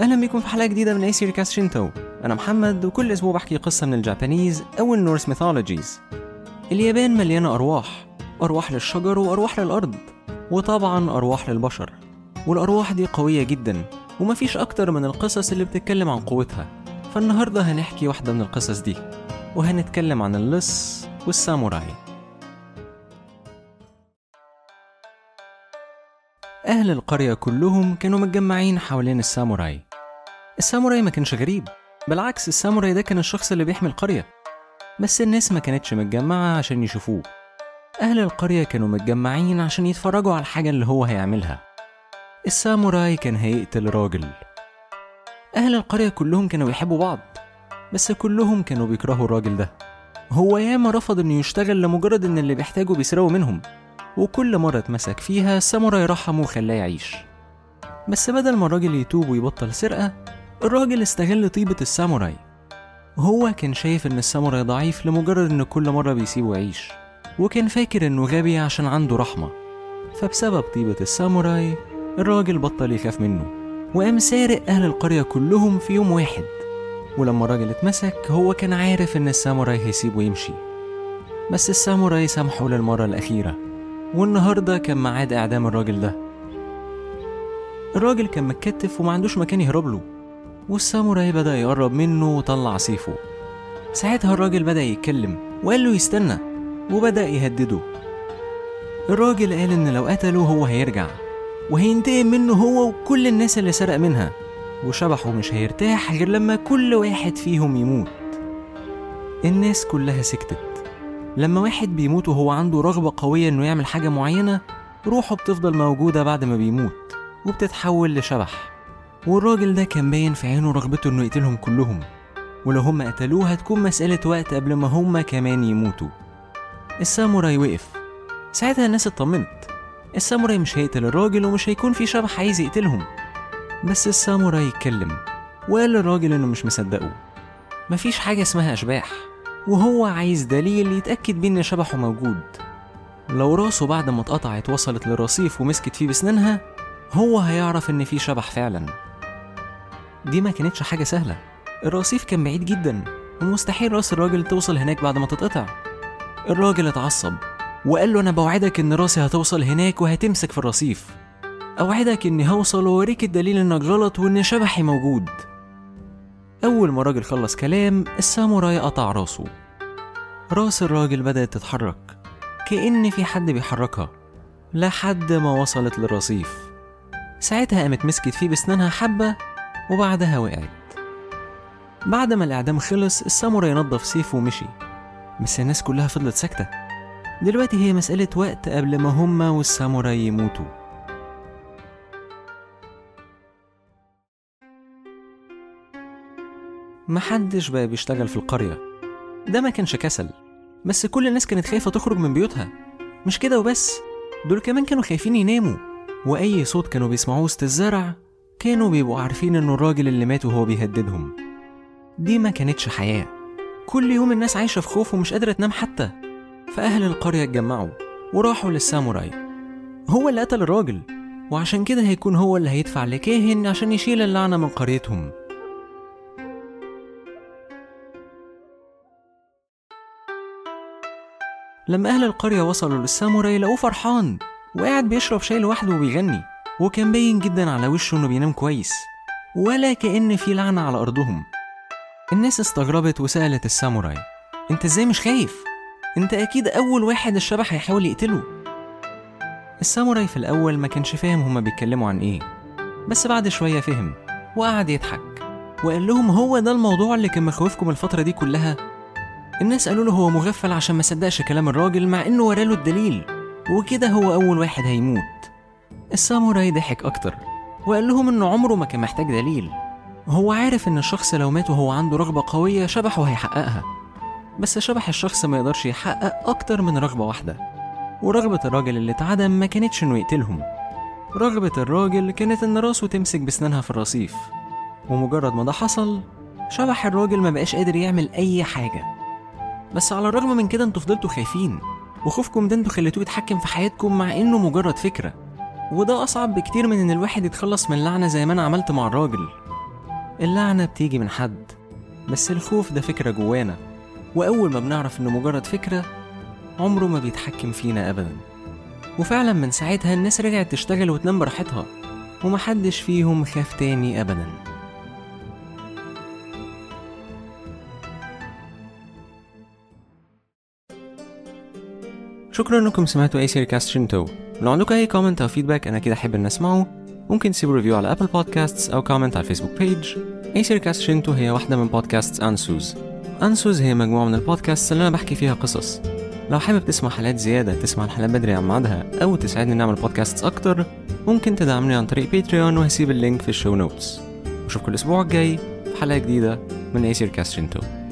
اهلا بكم في حلقه جديده من اي سيركاست شينتو. انا محمد، وكل اسبوع بحكي قصه من الجابانيز او النورس ميثولوجيز. اليابان مليانه ارواح للشجر وارواح للارض، وطبعا ارواح للبشر، والارواح دي قويه جدا ومفيش اكتر من القصص اللي بتتكلم عن قوتها. فالنهارده هنحكي واحده من القصص دي، وهنتكلم عن اللص والساموراي. أهل القرية كلهم كانوا متجمعين حوالين الساموراي. الساموراي ما كانش غريب، بالعكس الساموراي ده كان الشخص اللي بيحمي القرية، بس الناس ما كانتش متجمعة عشان يشوفوه. أهل القرية كانوا متجمعين عشان يتفرجوا على الحاجة اللي هو هيعملها. الساموراي كان هيقتل راجل. أهل القرية كلهم كانوا بيحبوا بعض، بس كلهم كانوا بيكرهوا الراجل ده. هو ياما رفض إنه يشتغل لمجرد إن اللي بيحتاجه بيسرقوا منهم، وكل مرة اتمسك فيها الساموراي رحمه وخلاه يعيش. بس بدل ما الراجل يتوب ويبطل سرقة، الراجل استغل طيبة الساموراي. هو كان شايف ان الساموراي ضعيف لمجرد ان كل مرة بيسيبه يعيش، وكان فاكر انه غبي عشان عنده رحمة. فبسبب طيبة الساموراي الراجل بطل يخاف منه، وقام سارق اهل القرية كلهم في يوم واحد. ولما الراجل اتمسك هو كان عارف ان الساموراي هيسيبه يمشي، بس الساموراي سامحه للمرة الأخيرة. والنهاردة كان معاد إعدام الراجل ده. الراجل كان متكتف وما عندوش مكان يهرب له، والساموراي بدأ يقرب منه وطلع سيفه. ساعتها الراجل بدأ يتكلم وقال له يستنى، وبدأ يهدده. الراجل قال إن لو قتله هو هيرجع وهينتقم منه هو وكل الناس اللي سرق منها، وشبحه مش هيرتاح غير لما كل واحد فيهم يموت. الناس كلها سكتت. لما واحد بيموت وهو عنده رغبة قوية إنه يعمل حاجة معينة، روحه بتفضل موجودة بعد ما بيموت وبتتحول لشبح. والراجل ده كان باين في عينه رغبته إنه يقتلهم كلهم، ولو هم قتلوه هتكون مسألة وقت قبل ما هم كمان يموتوا. الساموراي وقف. ساعتها الناس اطمنت، الساموراي مش هيقتل الراجل ومش هيكون في شبح عايز يقتلهم. بس الساموراي اتكلم وقال للراجل إنه مش مصدقه، مفيش حاجة اسمها أشباح، وهو عايز دليل يتأكد بيه إن شبحه موجود. لو راسه بعد ما اتقطعت وصلت للرصيف ومسكت فيه بسنانها، هو هيعرف إن فيه شبح فعلا. دي ما كانتش حاجة سهلة، الرصيف كان بعيد جدا ومستحيل راس الراجل توصل هناك بعد ما تتقطع. الراجل اتعصب وقال له أنا بوعدك إن راسي هتوصل هناك وهتمسك في الرصيف، أوعدك إني هوصل ووريك الدليل إنك غلط وإن شبحي موجود. أول ما الراجل خلص كلام، الساموراي قطع راسه. راس الراجل بدأت تتحرك كأن في حد بيحركها لحد ما وصلت للرصيف. ساعتها قامت مسكت فيه بسنانها حبة وبعدها وقعت. بعد ما الإعدام خلص، الساموراي نظف سيفه ومشي، بس الناس كلها فضلت ساكتة. دلوقتي هي مسألة وقت قبل ما هما والساموراي يموتوا. محدش بقى بيشتغل في القرية. ده ما كانش كسل، بس كل الناس كانت خايفة تخرج من بيوتها. مش كده وبس، دول كمان كانوا خايفين يناموا، وأي صوت كانوا بيسمعوه وسط الزرع كانوا بيبقوا عارفين إنه الراجل اللي مات وهو بيهددهم. دي ما كانتش حياة، كل يوم الناس عايشة في خوف ومش قادرة تنام حتى. فأهل القرية اتجمعوا وراحوا للساموراي. هو اللي قتل الراجل، وعشان كده هيكون هو اللي هيدفع لكاهن عشان يشيل اللعنة من قريتهم. لما أهل القرية وصلوا للساموراي لقوه فرحان وقاعد بيشرب شاي لوحده وبيغني، وكان باين جدا على وشه إنه بينام كويس، ولا كأن في لعنة على أرضهم. الناس استغربت وسألت الساموراي، أنت إزاي مش خايف؟ أنت أكيد أول واحد الشبح هيحاول يقتله. الساموراي في الأول ما كانش فاهم هما بيتكلموا عن إيه، بس بعد شوية فهم وقعد يضحك وقال لهم هو ده الموضوع اللي كان مخوفكم الفترة دي كلها؟ الناس قالوا له هو مغفل عشان ما صدقش كلام الراجل مع انه وراله الدليل، وكده هو اول واحد هيموت. الساموراي ضحك اكتر وقال لهم انه عمره ما كان محتاج دليل، هو عارف ان الشخص لو مات وهو عنده رغبه قويه شبحه هيحققها، بس شبح الشخص ما يقدرش يحقق اكتر من رغبه واحده، ورغبه الراجل اللي اتعدم ما كانتش انه يقتلهم. رغبه الراجل كانت ان راسه تمسك بسنانها في الرصيف، ومجرد ما ده حصل شبح الراجل ما بقاش قادر يعمل اي حاجه. بس على الرغم من كده انتوا فضلتوا خايفين، وخوفكم ده انتوا خليتوه يتحكم في حياتكم مع انه مجرد فكرة، وده اصعب بكتير من ان الواحد يتخلص من لعنة زي ما انا عملت مع الراجل. اللعنة بتيجي من حد، بس الخوف ده فكرة جوانا، وأول ما بنعرف إنه مجرد فكرة عمره ما بيتحكم فينا أبدا. وفعلا من ساعتها الناس رجعت تشتغل وتنام براحتها، ومحدش فيهم خاف تاني أبدا. شكرا انكم سمعتوا اي سيركاست شنتو. لو عندكم اي كومنت او فيدباك انا كده احب ان اسمعه، ممكن تسيبوا ريفيو على ابل بودكاستس او كومنت على الفيسبوك بيج. اي سيركاست شنتو هي واحده من بودكاستس أنسوز. أنسوز هي مجموعه من البودكاستس اللي انا بحكي فيها قصص. لو حابب تسمع حلقات زياده، تسمع الحلقات بدري عن ميعادها، او تساعدني نعمل بودكاستس اكتر، ممكن تدعمني عن طريق باتريون، وهسيب اللينك في الشو نوتس. اشوفكم الاسبوع الجاي في حلقه جديده من اي سيركاست شنتو.